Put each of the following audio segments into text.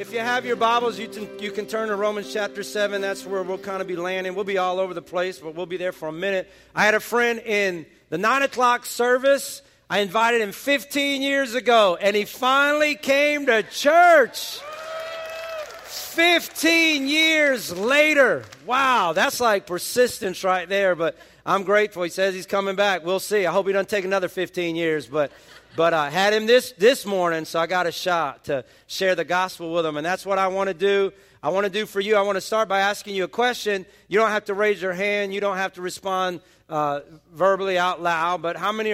If you have your Bibles, you can turn to Romans chapter 7. That's where we'll kind of be landing. We'll be all over the place, but we'll be there for a minute. I had a friend in the 9 o'clock service. I invited him 15 years ago, and he finally came to church. 15 years later. Wow, that's like persistence right there, but I'm grateful. He says he's coming back. We'll see. I hope he doesn't take another 15 years, but I had him this morning, so I got a shot to share the gospel with him, and that's what I want to do. I want to do for you. I want to start by asking you a question. You don't have to raise your hand. You don't have to respond verbally out loud. But how many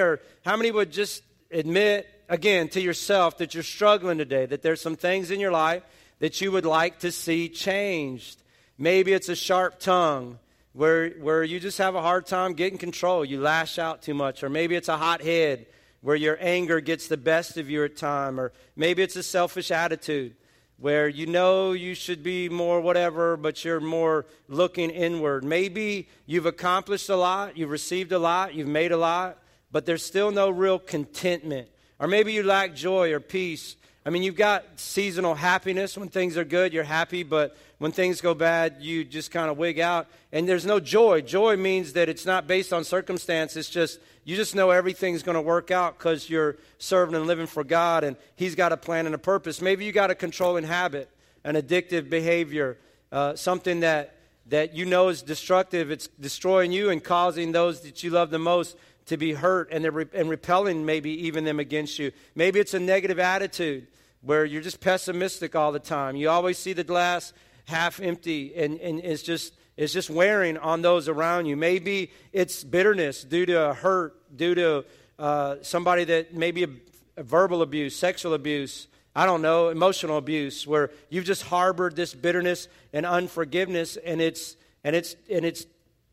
would just admit again to yourself that you're struggling today? That there's some things in your life that you would like to see changed. Maybe it's a sharp tongue where you just have a hard time getting control. You lash out too much, or maybe it's a hot head where your anger gets the best of you at time, or maybe it's a selfish attitude where you know you should be more whatever, but you're more looking inward. Maybe you've accomplished a lot, you've received a lot, you've made a lot, but there's still no real contentment. Or maybe you lack joy or peace. I mean, you've got seasonal happiness. When things are good, you're happy, but when things go bad, you just kind of wig out, and there's no joy. Joy means that it's not based on circumstance. It's just, you just know everything's going to work out because you're serving and living for God, and He's got a plan and a purpose. Maybe you got a controlling habit, an addictive behavior, something that you know is destructive. It's destroying you and causing those that you love the most to be hurt, and repelling maybe even them against you. Maybe it's a negative attitude where you're just pessimistic all the time. You always see the glass half empty, and it's just wearing on those around you. Maybe it's bitterness due to a hurt, due to somebody that maybe a verbal abuse, sexual abuse, I don't know, emotional abuse, where you've just harbored this bitterness and unforgiveness, and it's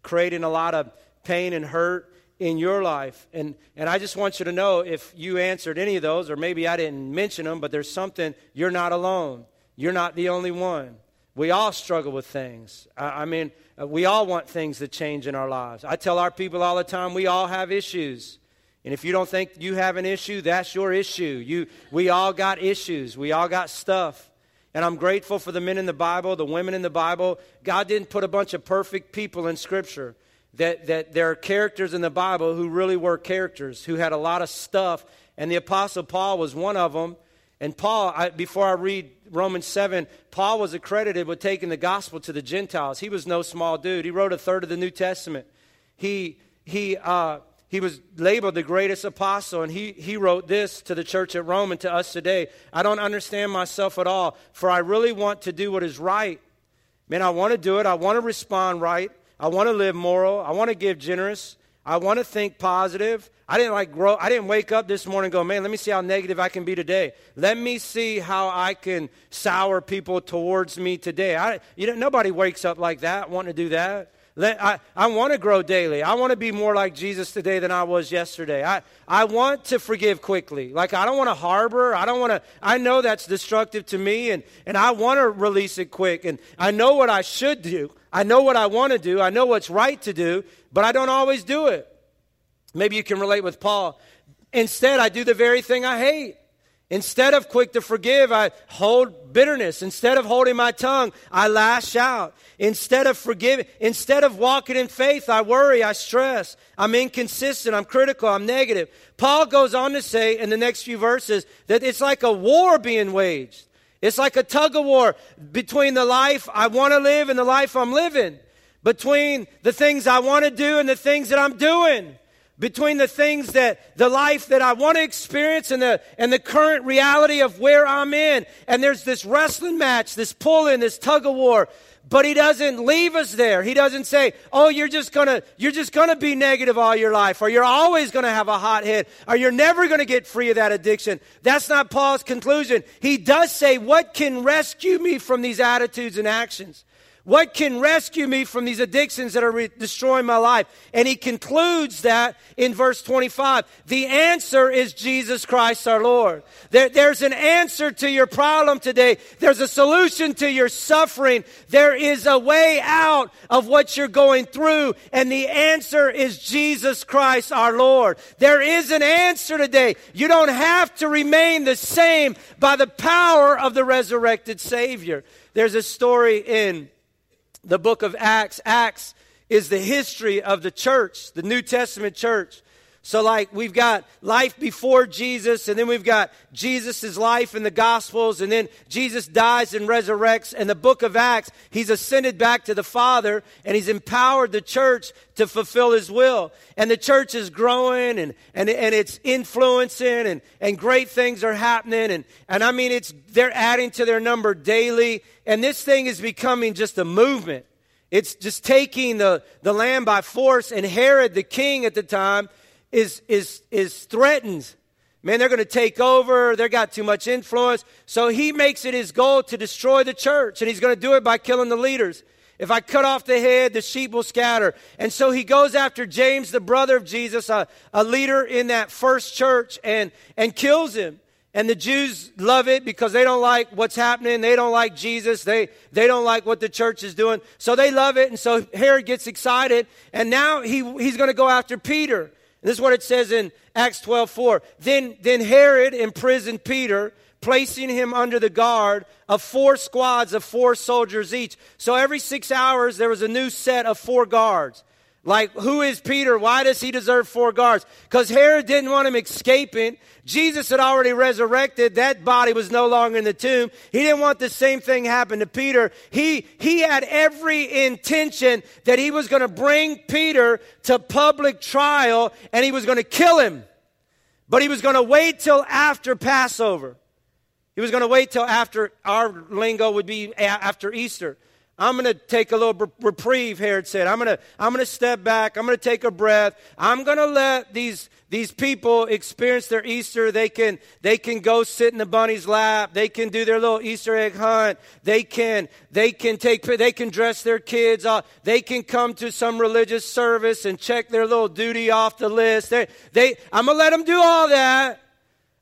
creating a lot of pain and hurt in your life. And I just want you to know, if you answered any of those, or maybe I didn't mention them, but there's something, you're not alone. You're not the only one. We all struggle with things. I mean, we all want things to change in our lives. I tell our people all the time, we all have issues. And if you don't think you have an issue, that's your issue. We all got issues. We all got stuff. And I'm grateful for the men in the Bible, the women in the Bible. God didn't put a bunch of perfect people in Scripture. That there are characters in the Bible who really were characters, who had a lot of stuff, and the Apostle Paul was one of them. And Paul, before I read Romans 7, Paul was accredited with taking the gospel to the Gentiles. He was no small dude. He wrote a third of the New Testament. He was labeled the greatest apostle, and he wrote this to the church at Rome and to us today. I don't understand myself at all, for I really want to do what is right. Man, I want to do it. I want to respond right. I want to live moral. I want to give generous. I want to think positive. I didn't wake up this morning and go, man, let me see how negative I can be today. Let me see how I can sour people towards me today. Nobody wakes up like that wanting to do that. I want to grow daily. I want to be more like Jesus today than I was yesterday. I want to forgive quickly. Like, I don't want to harbor. I know that's destructive to me, and I want to release it quick. And I know what I should do. I know what I want to do. I know what's right to do, but I don't always do it. Maybe you can relate with Paul. Instead, I do the very thing I hate. Instead of quick to forgive, I hold bitterness. Instead of holding my tongue, I lash out. Instead of walking in faith, I worry, I stress. I'm inconsistent, I'm critical, I'm negative. Paul goes on to say in the next few verses that it's like a war being waged. It's like a tug of war between the life I want to live and the life I'm living. Between the things I want to do and the things that I'm doing. Between the things that the life that I want to experience and the current reality of where I'm in. And there's this wrestling match, this pull-in, this tug-of-war. But he doesn't leave us there. He doesn't say, oh, you're just gonna be negative all your life, or you're always gonna have a hot head, or you're never gonna get free of that addiction. That's not Paul's conclusion. He does say, what can rescue me from these attitudes and actions? What can rescue me from these addictions that are destroying my life? And he concludes that in verse 25. The answer is Jesus Christ our Lord. There's an answer to your problem today. There's a solution to your suffering. There is a way out of what you're going through. And the answer is Jesus Christ our Lord. There is an answer today. You don't have to remain the same by the power of the resurrected Savior. There's a story in the book of Acts. Acts is the history of the church, the New Testament church. So like we've got life before Jesus, and then we've got Jesus' life in the Gospels, and then Jesus dies and resurrects. And the book of Acts, he's ascended back to the Father, and he's empowered the church to fulfill his will. And the church is growing, and it's influencing, and great things are happening. And I mean, they're adding to their number daily. And this thing is becoming just a movement. It's just taking the land by force. And Herod, the king at the time, is threatened. Man, they're going to take over. They got too much influence. So he makes it his goal to destroy the church. And he's going to do it by killing the leaders. If I cut off the head, the sheep will scatter. And so he goes after James, the brother of Jesus, a leader in that first church, and kills him. And the Jews love it because they don't like what's happening. They don't like Jesus. They don't like what the church is doing. So they love it. And so Herod gets excited. And now he's going to go after Peter. And this is what it says in Acts 12:4. Then Herod imprisoned Peter, placing him under the guard of 4 squads of 4 soldiers each. So every 6 hours, there was a new set of 4 guards. Like, who is Peter? Why does he deserve 4 guards? Because Herod didn't want him escaping. Jesus had already resurrected. That body was no longer in the tomb. He didn't want the same thing happen to Peter. He had every intention that he was going to bring Peter to public trial, and he was going to kill him. But he was going to wait till after Passover. He was going to wait till after, our lingo would be after Easter. I'm going to take a little reprieve, Herod said. I'm going to step back. I'm going to take a breath. I'm going to let these people experience their Easter. They can go sit in the bunny's lap. They can do their little Easter egg hunt. They can dress their kids off. They can come to some religious service and check their little duty off the list. I'm going to let them do all that.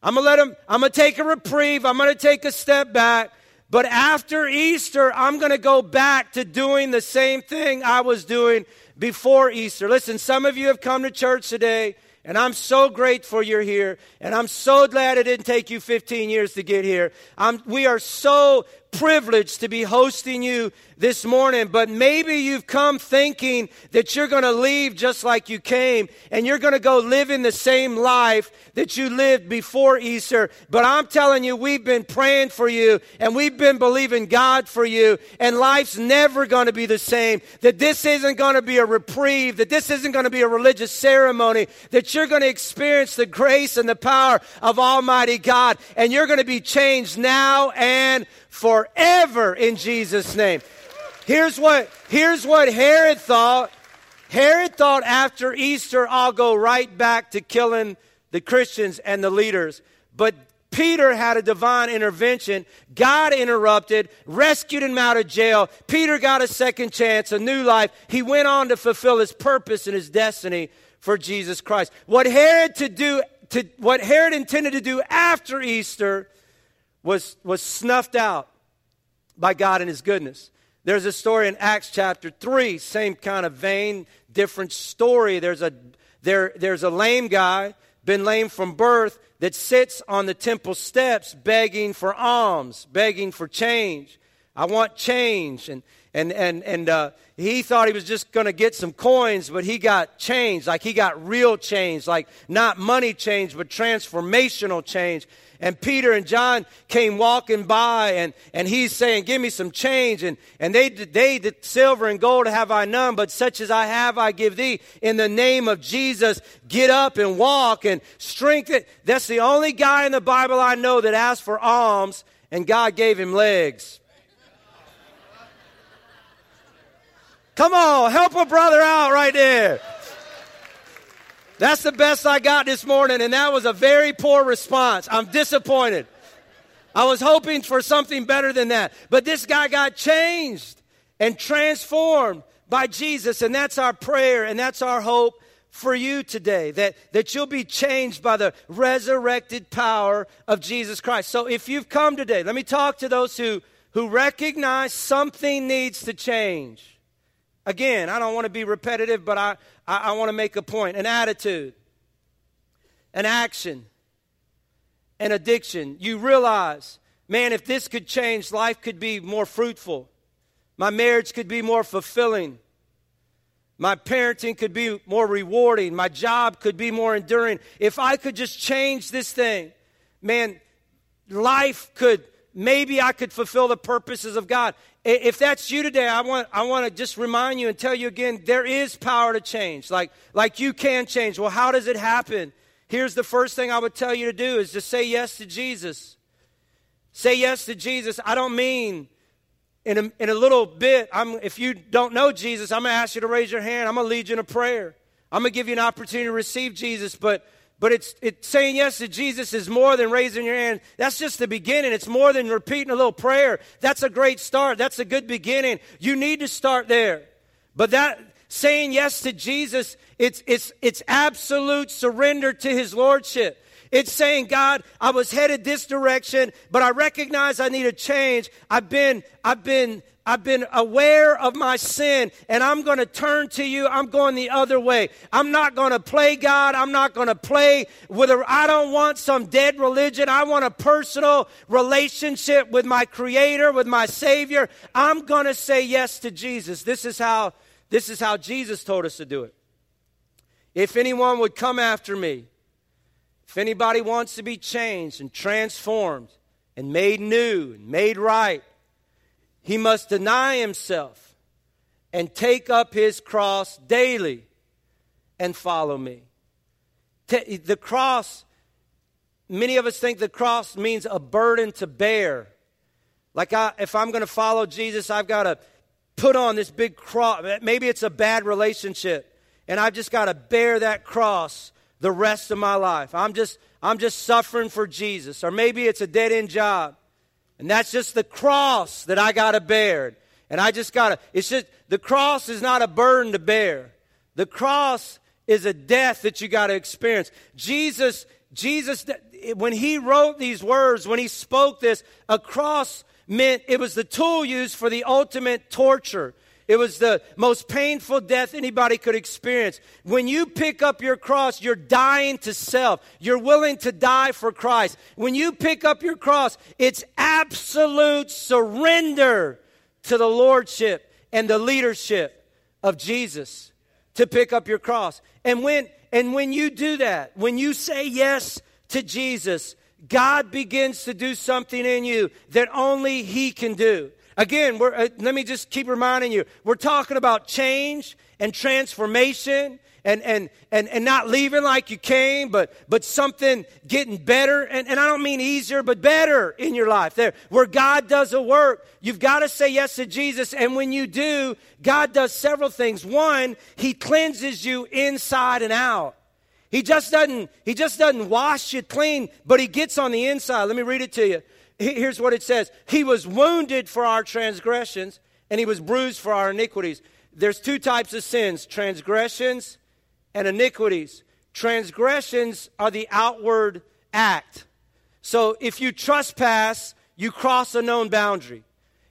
I'm going to take a reprieve. I'm going to take a step back. But after Easter, I'm going to go back to doing the same thing I was doing before Easter. Listen, some of you have come to church today, and I'm so grateful you're here. And I'm so glad it didn't take you 15 years to get here. We are so privileged to be hosting you this morning. But maybe you've come thinking that you're going to leave just like you came. And you're going to go live in the same life that you lived before Easter. But I'm telling you, we've been praying for you. And we've been believing God for you. And life's never going to be the same. That this isn't going to be a reprieve. That this isn't going to be a religious ceremony. That you're going to experience the grace and the power of Almighty God. And you're going to be changed now and forever in Jesus' name. Here's what Herod thought. Herod thought after Easter, I'll go right back to killing the Christians and the leaders. But Peter had a divine intervention. God interrupted, rescued him out of jail. Peter got a second chance, a new life. He went on to fulfill his purpose and his destiny for Jesus Christ. What Herod intended to do after Easter was snuffed out by God and his goodness. There's a story in Acts chapter 3, same kind of vein, different story. There's a lame guy, been lame from birth, that sits on the temple steps begging for alms, begging for change. I want change. And he thought he was just going to get some coins, but he got change. Like, he got real change, like not money change, but transformational change. And Peter and John came walking by, and he's saying, give me some change. And they did, silver and gold have I none, but such as I have I give thee. In the name of Jesus, get up and walk and strengthen. That's the only guy in the Bible I know that asked for alms, and God gave him legs. Come on, help a brother out right there. That's the best I got this morning, and that was a very poor response. I'm disappointed. I was hoping for something better than that. But this guy got changed. and transformed by Jesus. And that's our prayer, and that's our hope for you today, that you'll be changed by the resurrected power of Jesus Christ. So if you've come today, let me talk to those who recognize something needs to change. Again, I don't want to be repetitive, but I want to make a point. An attitude, an action, an addiction. You realize, man, if this could change, life could be more fruitful. My marriage could be more fulfilling. My parenting could be more rewarding. My job could be more enduring. If I could just change this thing, man, life could, maybe I could fulfill the purposes of God. If that's you today, I want to just remind you and tell you again, there is power to change. Like you can change. Well, how does it happen? Here's the first thing I would tell you to do is to say yes to Jesus. Say yes to Jesus. I don't mean in a little bit. If you don't know Jesus, I'm going to ask you to raise your hand. I'm going to lead you in a prayer. I'm going to give you an opportunity to receive Jesus. But it's saying yes to Jesus is more than raising your hand. That's just the beginning. It's more than repeating a little prayer. That's a great start. That's a good beginning. You need to start there. But that saying yes to Jesus, it's absolute surrender to his lordship. It's saying, God, I was headed this direction, but I recognize I need a change. I've been aware of my sin, and I'm going to turn to you. I'm going the other way. I'm not going to play God. I'm not going to play I don't want some dead religion. I want a personal relationship with my Creator, with my Savior. I'm going to say yes to Jesus. This is how Jesus told us to do it. If anyone would come after me, if anybody wants to be changed and transformed and made new and made right, he must deny himself and take up his cross daily and follow me. The cross, many of us think the cross means a burden to bear. Like if I'm going to follow Jesus, I've got to put on this big cross. Maybe it's a bad relationship, and I've just got to bear that cross the rest of my life. I'm just suffering for Jesus. Or maybe it's a dead-end job, and that's just the cross that I got to bear. And I just got to, it's just, the cross is not a burden to bear. The cross is a death that you got to experience. Jesus, when he wrote these words, when he spoke this, a cross meant it was the tool used for the ultimate torture. It was the most painful death anybody could experience. When you pick up your cross, you're dying to self. You're willing to die for Christ. When you pick up your cross, it's absolute surrender to the lordship and the leadership of Jesus to pick up your cross. And when you do that, when you say yes to Jesus, God begins to do something in you that only he can do. Again, let me just keep reminding you, we're talking about change and transformation and not leaving like you came, but something getting better. And I don't mean easier, but better in your life. There, where God does a work, you've got to say yes to Jesus. And when you do, God does several things. One, he cleanses you inside and out. He just doesn't wash you clean, but he gets on the inside. Let me read it to you. Here's what it says. He was wounded for our transgressions, and he was bruised for our iniquities. There's two types of sins, transgressions and iniquities. Transgressions are the outward act. So if you trespass, you cross a known boundary.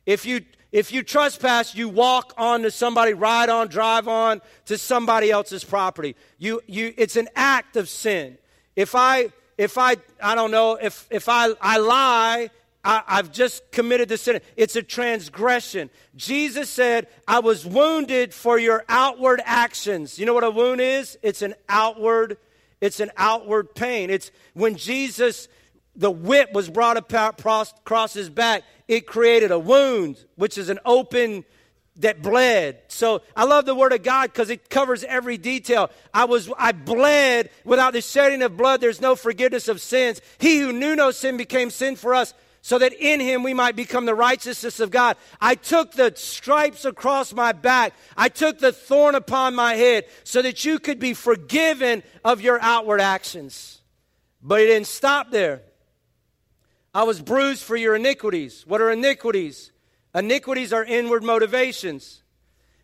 If you trespass, you walk onto somebody, ride on, drive on to somebody else's property. It's an act of sin. If I lie, I've just committed the sin. It's a transgression. Jesus said, I was wounded for your outward actions. You know what a wound is? It's an outward pain. It's when Jesus, the whip was brought across his back, it created a wound, which is an open that bled. So I love the Word of God because it covers every detail. I bled. Without the shedding of blood, there's no forgiveness of sins. He who knew no sin became sin for us, so that in him we might become the righteousness of God. I took the stripes across my back. I took the thorn upon my head, so that you could be forgiven of your outward actions. But it didn't stop there. I was bruised for your iniquities. What are iniquities? Iniquities are inward motivations.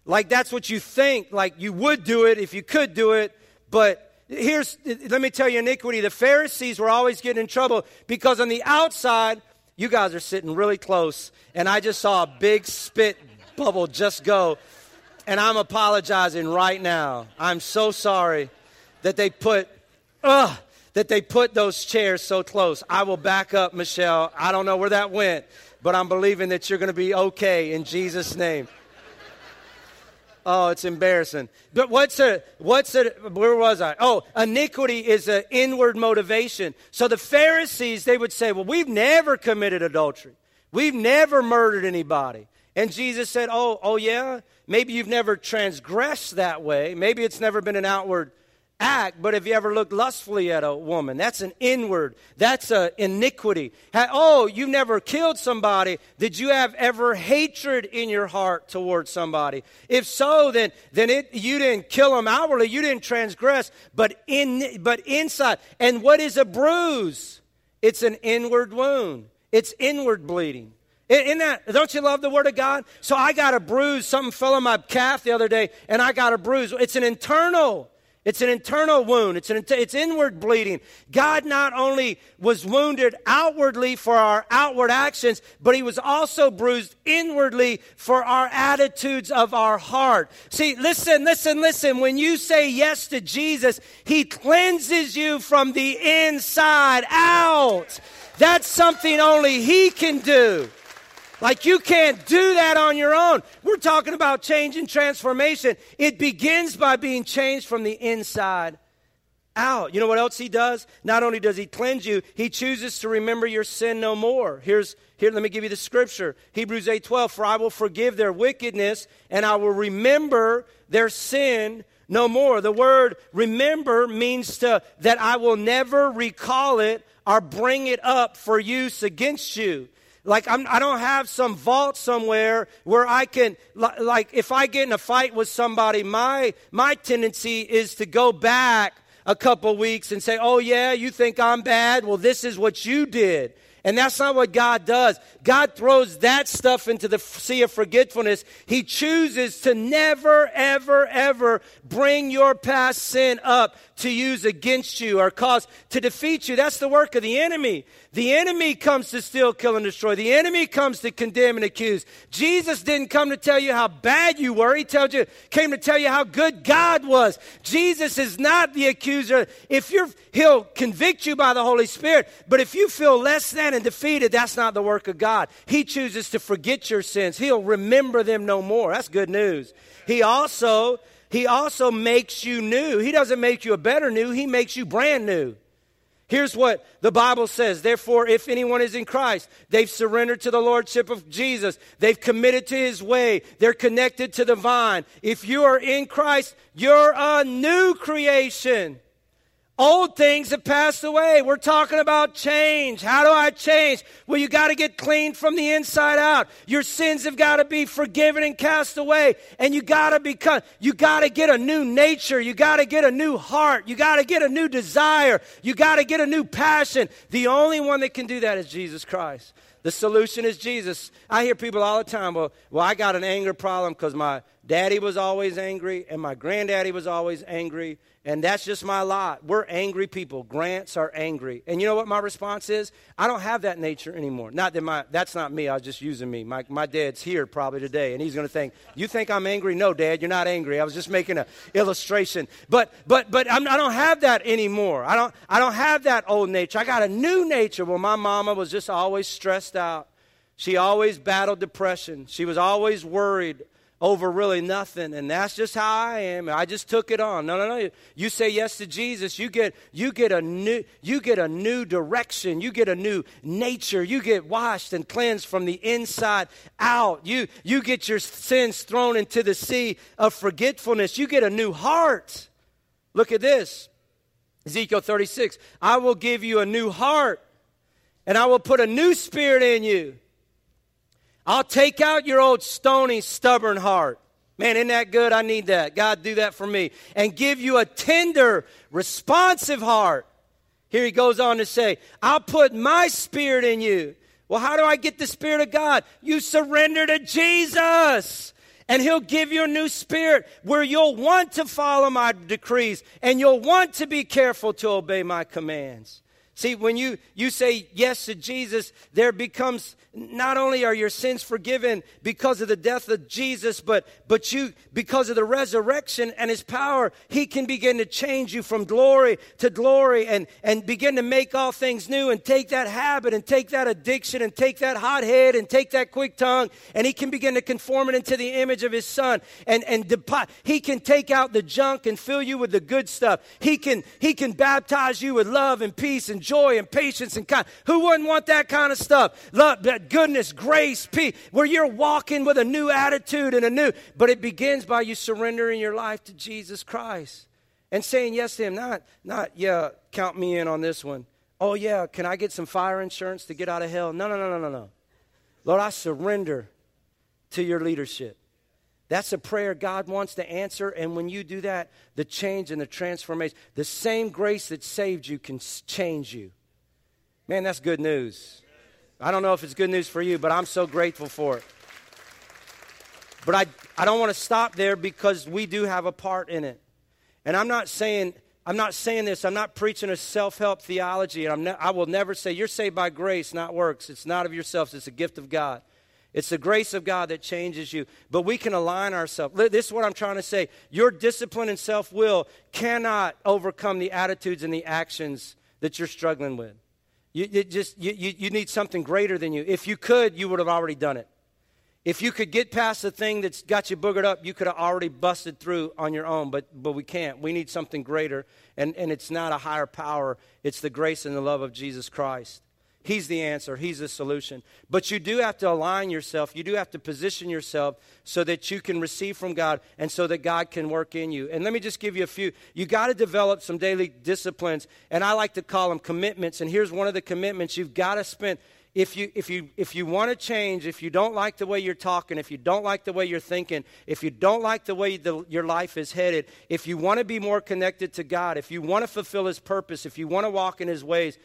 Like that's what you think, like you would do it if you could do it. But let me tell you iniquity. The Pharisees were always getting in trouble because on the outside, you guys are sitting really close. And I just saw a big spit bubble just go. And I'm apologizing right now. I'm so sorry that they put, those chairs so close. I will back up, Michelle. I don't know where that went, but I'm believing that you're going to be okay in Jesus' name. Oh, it's embarrassing. But where was I? Oh, iniquity is an inward motivation. So the Pharisees, they would say, well, we've never committed adultery. We've never murdered anybody. And Jesus said, oh yeah, maybe you've never transgressed that way. Maybe it's never been an outward act, but have you ever looked lustfully at a woman? That's an inward. That's an iniquity. You've never killed somebody. Did you have ever hatred in your heart towards somebody? If so, then you didn't kill them outwardly. You didn't transgress, but inside. And what is a bruise? It's an inward wound. It's inward bleeding. In that, don't you love the Word of God? So I got a bruise. Something fell on my calf the other day, and I got a bruise. It's an internal wound. It's inward bleeding. God not only was wounded outwardly for our outward actions, but he was also bruised inwardly for our attitudes of our heart. See, listen. When you say yes to Jesus, he cleanses you from the inside out. That's something only he can do. Like you can't do that on your own. We're talking about change and transformation. It begins by being changed from the inside out. You know what else he does? Not only does he cleanse you, he chooses to remember your sin no more. Let me give you the scripture. Hebrews 8:12, for I will forgive their wickedness and I will remember their sin no more. The word remember means that I will never recall it or bring it up for use against you. Like I don't have some vault somewhere where I can, like if I get in a fight with somebody, my tendency is to go back a couple weeks and say, oh yeah, you think I'm bad? Well, this is what you did. And that's not what God does. God throws that stuff into the sea of forgetfulness. He chooses to never, ever, ever bring your past sin up to use against you or cause to defeat you. That's the work of the enemy. The enemy comes to steal, kill, and destroy. The enemy comes to condemn and accuse. Jesus didn't come to tell you how bad you were. He came to tell you how good God was. Jesus is not the accuser. He'll convict you by the Holy Spirit, but if you feel less than and defeated, that's not the work of God. He chooses to forget your sins. He'll remember them no more. That's good news. He also makes you new. He doesn't make you a better new. He makes you brand new. Here's what the Bible says. Therefore, if anyone is in Christ, they've surrendered to the Lordship of Jesus. They've committed to his way. They're connected to the vine. If you are in Christ, you're a new creation. Old things have passed away. We're talking about change. How do I change? Well, you got to get clean from the inside out. Your sins have got to be forgiven and cast away. And you got to get a new nature. You got to get a new heart. You got to get a new desire. You got to get a new passion. The only one that can do that is Jesus Christ. The solution is Jesus. I hear people all the time, well, I got an anger problem because my daddy was always angry and my granddaddy was always angry. And that's just my lot. We're angry people. Grants are angry. And you know what my response is? I don't have that nature anymore. That's not me. I was just using me. My dad's here probably today, and he's going to think, you think I'm angry? No, Dad, you're not angry. I was just making an illustration. But I don't have that anymore. I don't have that old nature. I got a new nature. Well, my mama was just always stressed out. She always battled depression. She was always worried over really nothing, and that's just how I am. I just took it on. No. You say yes to Jesus, you get a new direction, you get a new nature, you get washed and cleansed from the inside out. You get your sins thrown into the sea of forgetfulness. You get a new heart. Look at this, Ezekiel 36. I will give you a new heart, and I will put a new spirit in you. I'll take out your old stony, stubborn heart. Man, isn't that good? I need that. God, do that for me. And give you a tender, responsive heart. Here he goes on to say, I'll put my spirit in you. Well, how do I get the Spirit of God? You surrender to Jesus, and he'll give you a new spirit where you'll want to follow my decrees and you'll want to be careful to obey my commands. See, when you say yes to Jesus, there becomes, not only are your sins forgiven because of the death of Jesus, but you, because of the resurrection and his power, he can begin to change you from glory to glory and begin to make all things new and take that habit and take that addiction and take that hot head and take that quick tongue, and he can begin to conform it into the image of his Son, and he can take out the junk and fill you with the good stuff. He can baptize you with love and peace and joy and patience and kindness. Who wouldn't want that kind of stuff? Love, goodness, grace, peace, where you're walking with a new attitude and but it begins by you surrendering your life to Jesus Christ and saying yes to him. Not, yeah, count me in on this one. Oh, yeah, can I get some fire insurance to get out of hell? No. Lord, I surrender to your leadership. That's a prayer God wants to answer, and when you do that, the change and the transformation, the same grace that saved you can change you. Man, that's good news. I don't know if it's good news for you, but I'm so grateful for it. But I don't want to stop there, because we do have a part in it. And I'm not saying this. I'm not preaching a self-help theology, and I will never say you're saved by grace, not works. It's not of yourselves. It's a gift of God. It's the grace of God that changes you. But we can align ourselves. This is what I'm trying to say. Your discipline and self-will cannot overcome the attitudes and the actions that you're struggling with. You need something greater than you. If you could, you would have already done it. If you could get past the thing that's got you boogered up, you could have already busted through on your own, but we can't. We need something greater, and it's not a higher power. It's the grace and the love of Jesus Christ. He's the answer. He's the solution. But you do have to align yourself. You do have to position yourself so that you can receive from God and so that God can work in you. And let me just give you a few. You got to develop some daily disciplines, and I like to call them commitments. And here's one of the commitments you've got to spend. If you want to change, if you don't like the way you're talking, if you don't like the way you're thinking, if you don't like the way your life is headed, if you want to be more connected to God, if you want to fulfill his purpose, if you want to walk in his ways,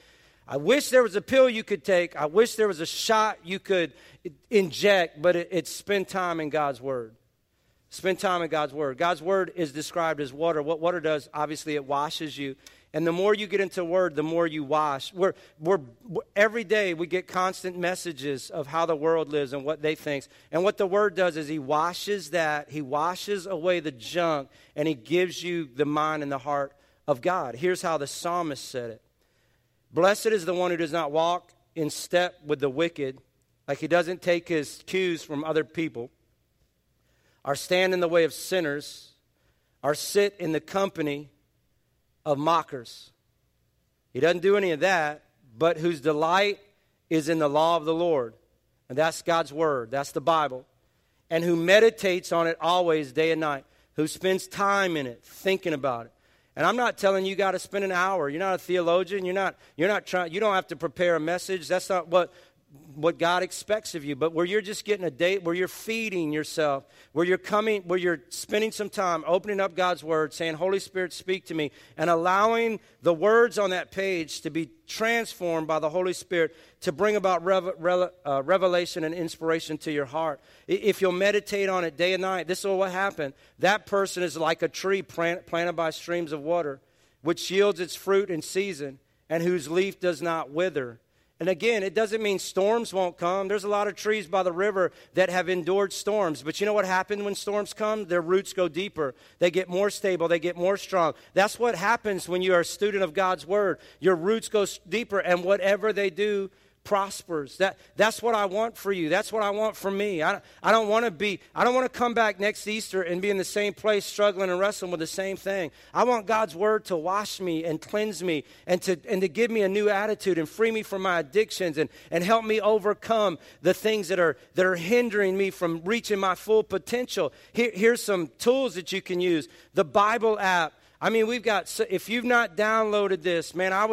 I wish there was a pill you could take. I wish there was a shot you could inject, but it's spend time in God's Word. Spend time in God's Word. God's Word is described as water. What water does, obviously, it washes you. And the more you get into Word, the more you wash. Every day we get constant messages of how the world lives and what they think. And what the Word does is he washes that. He washes away the junk, and he gives you the mind and the heart of God. Here's how the psalmist said it. Blessed is the one who does not walk in step with the wicked, like he doesn't take his cues from other people, or stand in the way of sinners, or sit in the company of mockers. He doesn't do any of that, but whose delight is in the law of the Lord. And that's God's Word. That's the Bible. And who meditates on it always, day and night, who spends time in it, thinking about it. And I'm not telling you got to spend an hour. You're not a theologian. You're not trying. You don't have to prepare a message. That's not what God expects of you. But where you're just getting a date, where you're feeding yourself, where you're spending some time opening up God's Word, saying, Holy Spirit, speak to me, and allowing the words on that page to be transformed by the Holy Spirit to bring about revelation and inspiration to your heart. If you'll meditate on it day and night, this will what happen. That person is like a tree planted by streams of water, which yields its fruit in season, and whose leaf does not wither. And again, it doesn't mean storms won't come. There's a lot of trees by the river that have endured storms. But you know what happens when storms come? Their roots go deeper. They get more stable. They get more strong. That's what happens when you are a student of God's Word. Your roots go deeper, and whatever they do prospers. That's what I want for you. That's what I want for me. I don't want to come back next Easter and be in the same place struggling and wrestling with the same thing. I want God's Word to wash me and cleanse me and to give me a new attitude and free me from my addictions and help me overcome the things that are hindering me from reaching my full potential. Here's some tools that you can use. The Bible app. I mean, if you've not downloaded this, man, I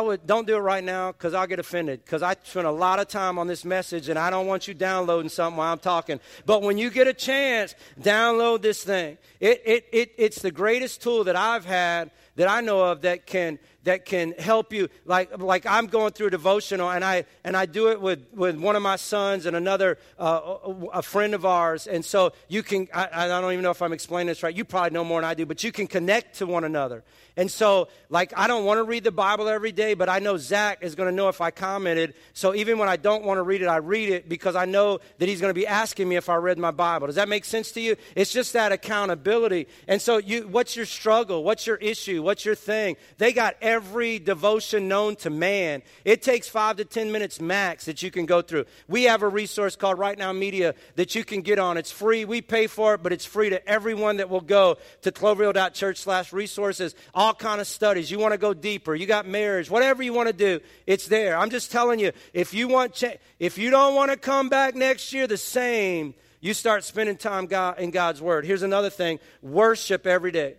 would don't do it right now, because I'll get offended, because I spent a lot of time on this message and I don't want you downloading something while I'm talking. But when you get a chance, download this thing. It's the greatest tool that I've had that I know of that can that can help you. Like I'm going through a devotional, and I do it with one of my sons and another a friend of ours. And so you can, I don't even know if I'm explaining this right. You probably know more than I do, but you can connect to one another. And so, like, I don't want to read the Bible every day, but I know Zach is going to know if I commented. So even when I don't want to read it, I read it because I know that he's going to be asking me if I read my Bible. Does that make sense to you? It's just that accountability. And so what's your struggle? What's your issue? What's your thing? They got every devotion known to man. It takes 5 to 10 minutes max that you can go through. We have a resource called Right Now Media that you can get on. It's free. We pay for it, but it's free to everyone that will go to cloverhill.church/resources. All kind of studies. You want to go deeper. You got marriage. Whatever you want to do, it's there. I'm just telling you, if you don't want to come back next year the same, you start spending time in God's Word. Here's another thing. Worship every day.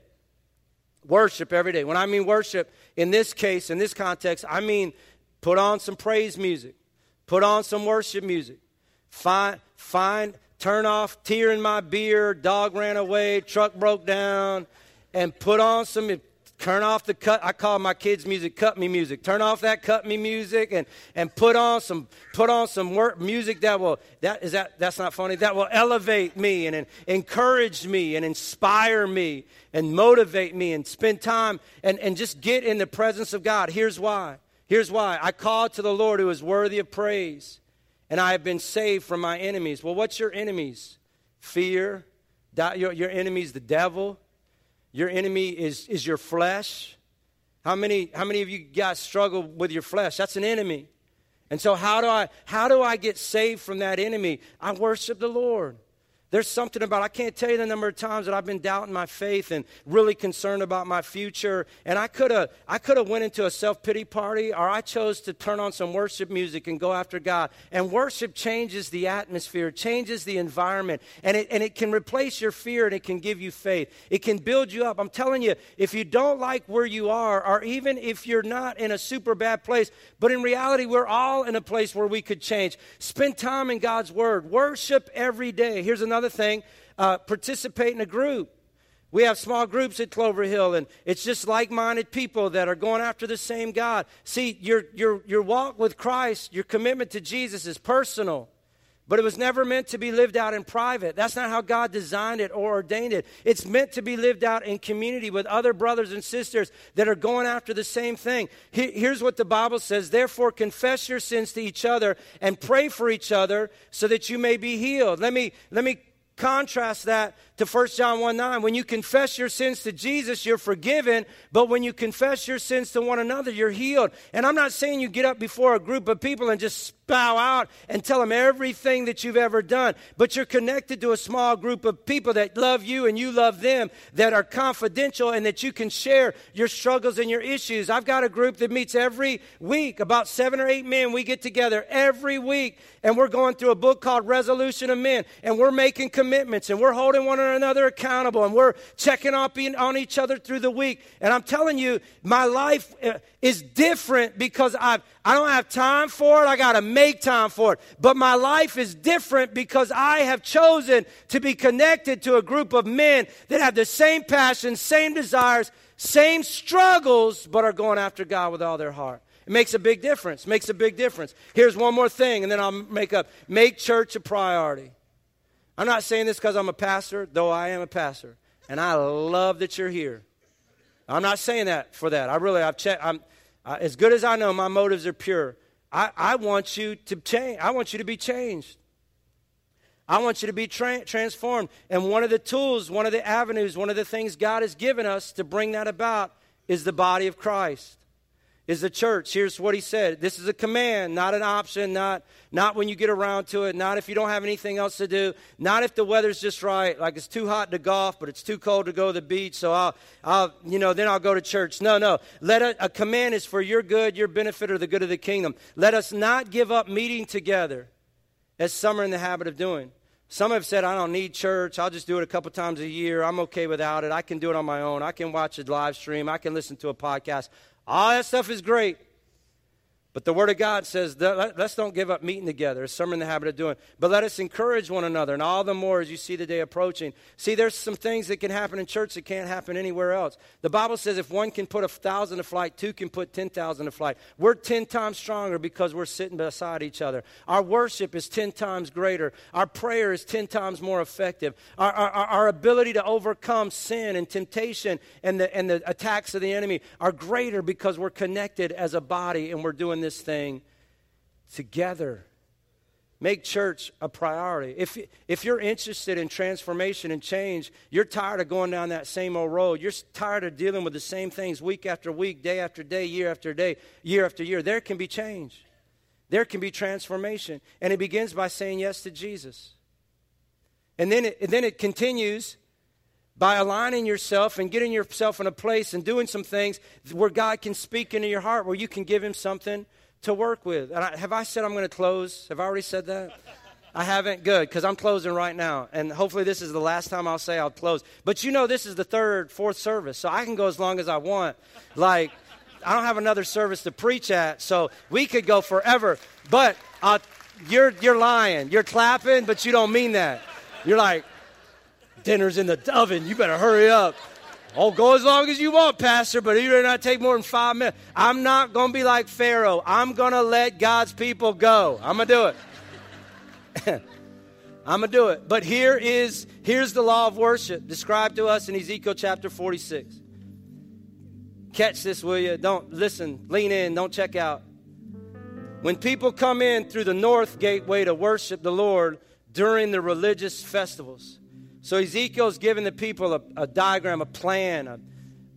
Worship every day. When I mean worship, in this case, in this context, I mean put on some praise music. Put on some worship music. Turn off Tear in My Beer, Dog Ran Away, Truck Broke Down, and put on some... Turn off the cut. I call my kids' music "cut me music." Turn off that "cut me music" and put on some work music that will elevate me and encourage me and inspire me and motivate me and spend time and just get in the presence of God. Here's why. I call to the Lord who is worthy of praise, and I have been saved from my enemies. Well, what's your enemies? Fear. Your enemies, the devil. Your enemy is your flesh. How many of you guys struggle with your flesh? That's an enemy. And so how do I get saved from that enemy? I worship the Lord. There's something about, I can't tell you the number of times that I've been doubting my faith and really concerned about my future. And I could have went into a self-pity party, or I chose to turn on some worship music and go after God. And worship changes the atmosphere, changes the environment, and it can replace your fear, and it can give you faith. It can build you up. I'm telling you, if you don't like where you are, or even if you're not in a super bad place, but in reality, we're all in a place where we could change. Spend time in God's Word. Worship every day. Here's another thing, participate in a group. We have small groups at Clover Hill, and it's just like-minded people that are going after the same God. See, your walk with Christ, your commitment to Jesus is personal, but it was never meant to be lived out in private. That's not how God designed it or ordained it. It's meant to be lived out in community with other brothers and sisters that are going after the same thing. Here's what the Bible says. Therefore, confess your sins to each other and pray for each other so that you may be healed. Let me contrast that to 1 John 1:9. When you confess your sins to Jesus, you're forgiven. But when you confess your sins to one another, you're healed. And I'm not saying you get up before a group of people and just bow out and tell them everything that you've ever done. But you're connected to a small group of people that love you and you love them, that are confidential and that you can share your struggles and your issues. I've got a group that meets every week, about 7 or 8 men. We get together every week, and we're going through a book called Resolution of Men, and we're making commitments, and we're holding one another accountable, and we're checking up on each other through the week. And I'm telling you, my life is different because I don't have time for it. I got to make time for it. But my life is different because I have chosen to be connected to a group of men that have the same passions, same desires, same struggles, but are going after God with all their heart. It makes a big difference. Makes a big difference. Here's one more thing, and then I'll make up. Make church a priority. I'm not saying this because I'm a pastor, though I am a pastor, and I love that you're here. I'm not saying that for that. I've checked. As good as I know, my motives are pure. I want you to change. I want you to be changed. I want you to be transformed. And one of the tools, one of the avenues, one of the things God has given us to bring that about is the body of Christ, is the church. Here's what he said. This is a command, not an option, not when you get around to it, not if you don't have anything else to do, not if the weather's just right, like it's too hot to golf, but it's too cold to go to the beach, so then I'll go to church. No. A command is for your good, your benefit, or the good of the kingdom. Let us not give up meeting together, as some are in the habit of doing. Some have said, I don't need church. I'll just do it a couple times a year. I'm okay without it. I can do it on my own. I can watch a live stream. I can listen to a podcast. All that stuff is great. But the Word of God says, let's don't give up meeting together, as some are in the habit of doing. But let us encourage one another, and all the more as you see the day approaching. See, there's some things that can happen in church that can't happen anywhere else. The Bible says if one can put 1,000 to flight, two can put 10,000 to flight. We're 10 times stronger because we're sitting beside each other. Our worship is 10 times greater. Our prayer is 10 times more effective. Our ability to overcome sin and temptation and the attacks of the enemy are greater because we're connected as a body and we're doing this thing together. Make church a priority. If you're interested in transformation and change, you're tired of going down that same old road. You're tired of dealing with the same things week after week, day after day, year after day, year after year. There can be change. There can be transformation. And it begins by saying yes to Jesus. And then it continues by aligning yourself and getting yourself in a place and doing some things where God can speak into your heart, where you can give him something to work with. And have I said I'm going to close? Have I already said that? I haven't? Good, because I'm closing right now. And hopefully this is the last time I'll say I'll close. But you know this is the fourth service, so I can go as long as I want. Like, I don't have another service to preach at, so we could go forever. But you're lying. You're clapping, but you don't mean that. You're like, dinner's in the oven. You better hurry up. Oh, go as long as you want, Pastor, but it better not take more than 5 minutes. I'm not going to be like Pharaoh. I'm going to let God's people go. I'm going to do it. I'm going to do it. But here's the law of worship described to us in Ezekiel chapter 46. Catch this, will you? Don't listen. Lean in. Don't check out. When people come in through the north gateway to worship the Lord during the religious festivals. So Ezekiel's giving the people a diagram, a plan,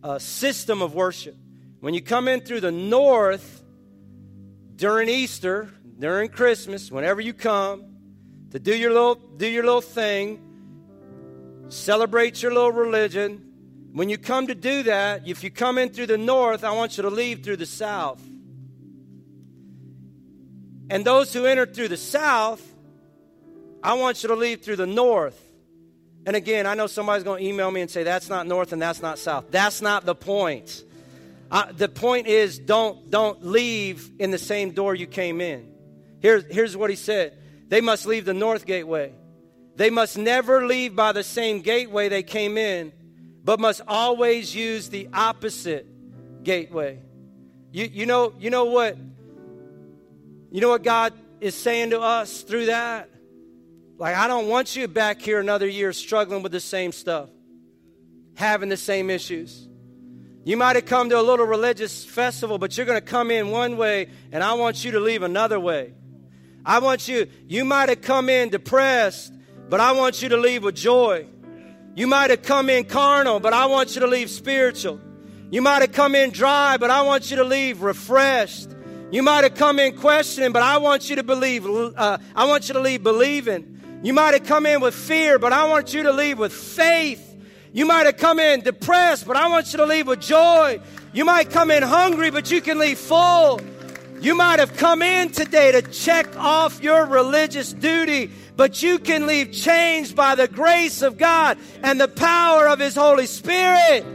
a system of worship. When you come in through the north during Easter, during Christmas, whenever you come to do your little thing, celebrate your little religion. When you come to do that, if you come in through the north, I want you to leave through the south. And those who enter through the south, I want you to leave through the north. And again, I know somebody's going to email me and say, that's not north and that's not south. That's not the point. The point is don't leave in the same door you came in. Here's what he said. They must leave the north gateway. They must never leave by the same gateway they came in, but must always use the opposite gateway. You know what God is saying to us through that? Like, I don't want you back here another year struggling with the same stuff, having the same issues. You might have come to a little religious festival, but you're going to come in one way, and I want you to leave another way. You might have come in depressed, but I want you to leave with joy. You might have come in carnal, but I want you to leave spiritual. You might have come in dry, but I want you to leave refreshed. You might have come in questioning, but I want you to believe. I want you to leave believing. You might have come in with fear, but I want you to leave with faith. You might have come in depressed, but I want you to leave with joy. You might come in hungry, but you can leave full. You might have come in today to check off your religious duty, but you can leave changed by the grace of God and the power of His Holy Spirit.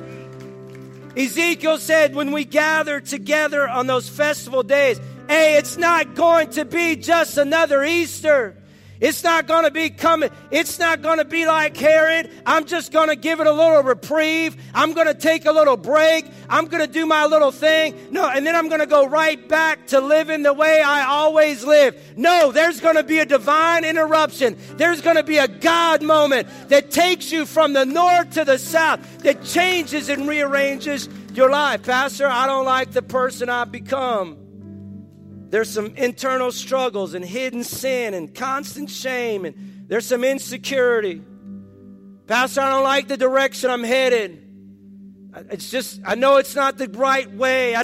Ezekiel said, when we gather together on those festival days, hey, it's not going to be just another Easter. It's not going to be coming. It's not going to be like Herod. I'm just going to give it a little reprieve. I'm going to take a little break. I'm going to do my little thing. No, and then I'm going to go right back to living the way I always live. No, there's going to be a divine interruption. There's going to be a God moment that takes you from the north to the south, that changes and rearranges your life. Pastor, I don't like the person I've become. There's some internal struggles and hidden sin and constant shame, and there's some insecurity. Pastor, I don't like the direction I'm headed. It's just, I know it's not the right way.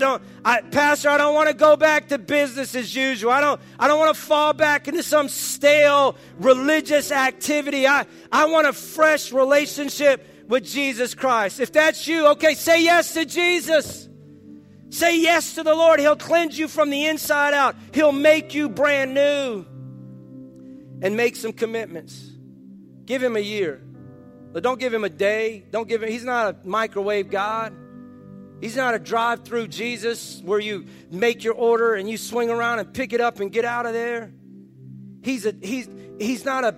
Pastor, I don't want to go back to business as usual. I don't want to fall back into some stale religious activity. I want a fresh relationship with Jesus Christ. If that's you, okay, say yes to Jesus. Say yes to the Lord. He'll cleanse you from the inside out. He'll make you brand new. And make some commitments. Give him a year. But don't give him a day. He's not a microwave God. He's not a drive-through Jesus where you make your order and you swing around and pick it up and get out of there. He's not a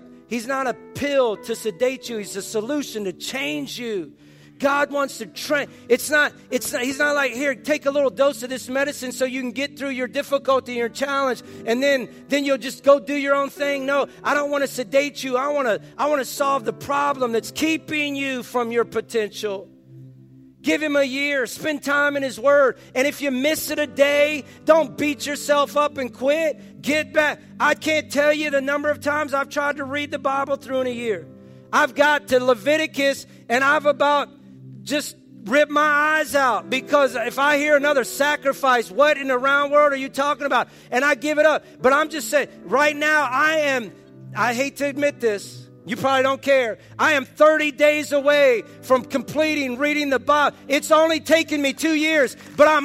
pill to sedate you. He's a solution to change you. God wants to train. He's not like, here, take a little dose of this medicine so you can get through your difficulty, your challenge, and then you'll just go do your own thing. No, I don't want to sedate you. I want to solve the problem that's keeping you from your potential. Give him a year. Spend time in his word. And if you miss it a day, don't beat yourself up and quit. Get back. I can't tell you the number of times I've tried to read the Bible through in a year. I've got to Leviticus, and I've about just rip my eyes out, because if I hear another sacrifice, what in the round world are you talking about? And I give it up. But I'm just saying, right now I hate to admit this, you probably don't care, I am 30 days away from completing reading the Bible. It's only taken me 2 years, but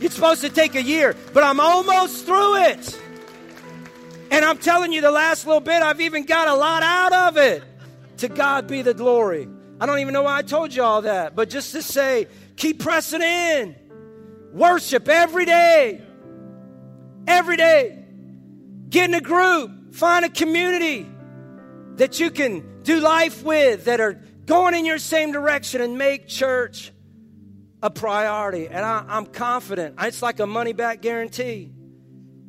it's supposed to take a year, but I'm almost through it. And I'm telling you, the last little bit, I've even got a lot out of it. To God be the glory. I don't even know why I told you all that, but just to say, keep pressing in. Worship every day. Every day. Get in a group. Find a community that you can do life with, that are going in your same direction, and make church a priority. And I'm confident, it's like a money-back guarantee.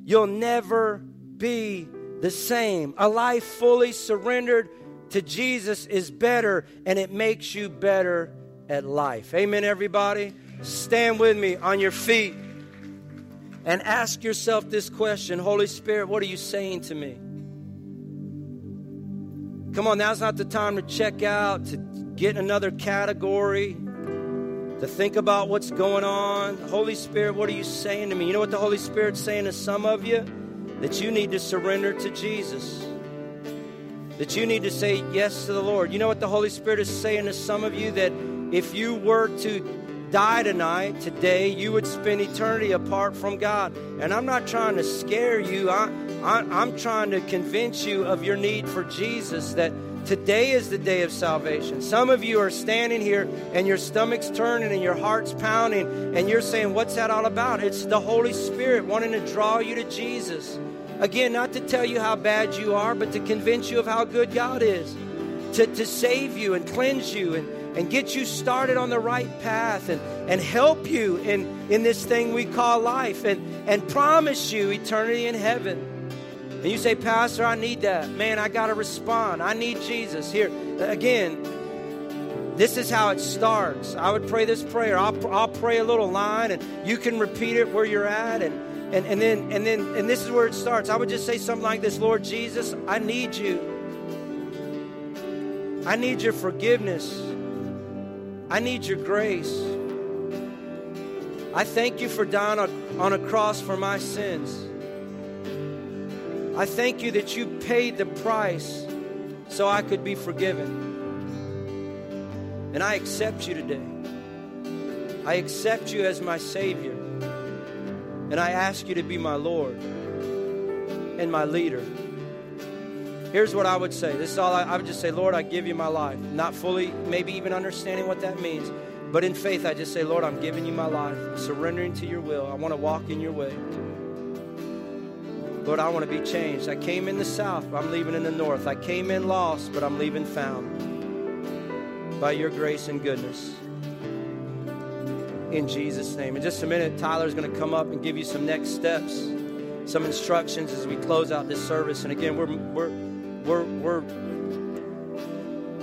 You'll never be the same. A life fully surrendered to Jesus is better, and it makes you better at life. Amen, everybody. Stand with me on your feet and ask yourself this question. Holy Spirit, what are you saying to me? Come on, now's not the time to check out, to get in another category, to think about what's going on. Holy Spirit, what are you saying to me? You know what the Holy Spirit's saying to some of you? That you need to surrender to Jesus. That you need to say yes to the Lord. You know what the Holy Spirit is saying to some of you? That if you were to die tonight, today, you would spend eternity apart from God. And I'm not trying to scare you. I'm trying to convince you of your need for Jesus, that today is the day of salvation. Some of you are standing here and your stomach's turning and your heart's pounding, and you're saying, what's that all about? It's the Holy Spirit wanting to draw you to Jesus. Again, not to tell you how bad you are, but to convince you of how good God is. To save you and cleanse you and get you started on the right path and help you in this thing we call life and promise you eternity in heaven. And you say, Pastor, I need that. Man, I got to respond. I need Jesus. Here, again, this is how it starts. I would pray this prayer. I'll pray a little line, and you can repeat it where you're at, and this is where it starts. I would just say something like this: Lord Jesus, I need you. I need your forgiveness. I need your grace. I thank you for dying on a cross for my sins. I thank you that you paid the price so I could be forgiven. And I accept you today. I accept you as my Savior. And I ask you to be my Lord and my leader. Here's what I would say. This is all I would just say, Lord, I give you my life. Not fully, maybe even understanding what that means. But in faith, I just say, Lord, I'm giving you my life. I'm surrendering to your will. I want to walk in your way. Lord, I want to be changed. I came in the south, but I'm leaving in the north. I came in lost, but I'm leaving found. By your grace and goodness. In Jesus' name. In just a minute, Tyler's going to come up and give you some next steps, some instructions as we close out this service. And again,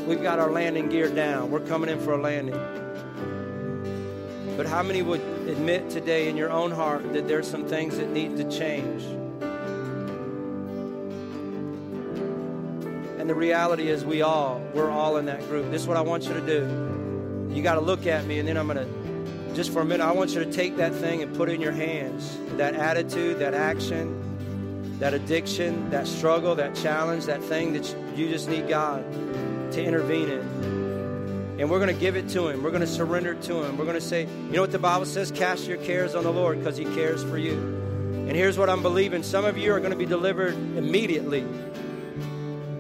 we've got our landing gear down. We're coming in for a landing. But how many would admit today in your own heart that there's some things that need to change? And the reality is, we're all in that group. This is what I want you to do. You got to look at me, and then I'm going to. Just for a minute, I want you to take that thing and put it in your hands. That attitude, that action, that addiction, that struggle, that challenge, that thing that you just need God to intervene in. And we're going to give it to him. We're going to surrender to him. We're going to say, you know what the Bible says? Cast your cares on the Lord because he cares for you. And here's what I'm believing. Some of you are going to be delivered immediately.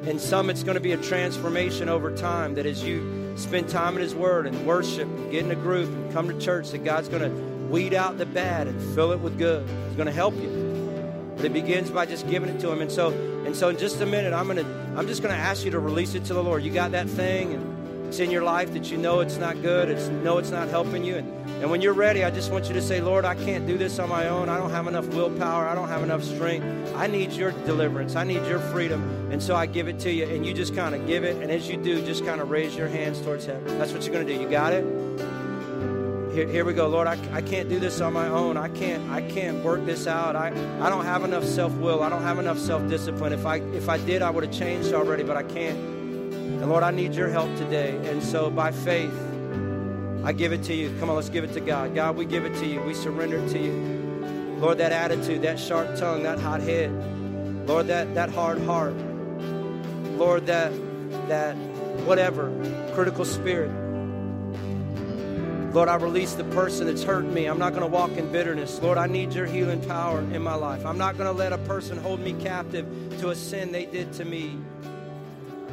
In some, it's going to be a transformation over time, that as you spend time in His Word and worship and get in a group and come to church, that God's going to weed out the bad and fill it with good. He's going to help you. But it begins by just giving it to Him. And so in just a minute, I'm just going to ask you to release it to the Lord. You got that thing and it's in your life that you know it's not good. It's not helping you. And when you're ready, I just want you to say, Lord, I can't do this on my own. I don't have enough willpower. I don't have enough strength. I need your deliverance. I need your freedom. And so I give it to you. And you just kind of give it. And as you do, just kind of raise your hands towards heaven. That's what you're going to do. You got it? Here we go. Lord, I can't do this on my own. I can't work this out. I don't have enough self-will. I don't have enough self-discipline. If I did, I would have changed already, but I can't. And Lord, I need your help today. And so by faith, I give it to you. Come on, let's give it to God. God, we give it to you. We surrender it to you. Lord, that attitude, that sharp tongue, that hot head. Lord, that hard heart. Lord, that whatever, critical spirit. Lord, I release the person that's hurt me. I'm not going to walk in bitterness. Lord, I need your healing power in my life. I'm not going to let a person hold me captive to a sin they did to me.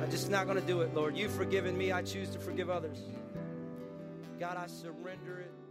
I'm just not going to do it, Lord. You've forgiven me. I choose to forgive others. God, I surrender it.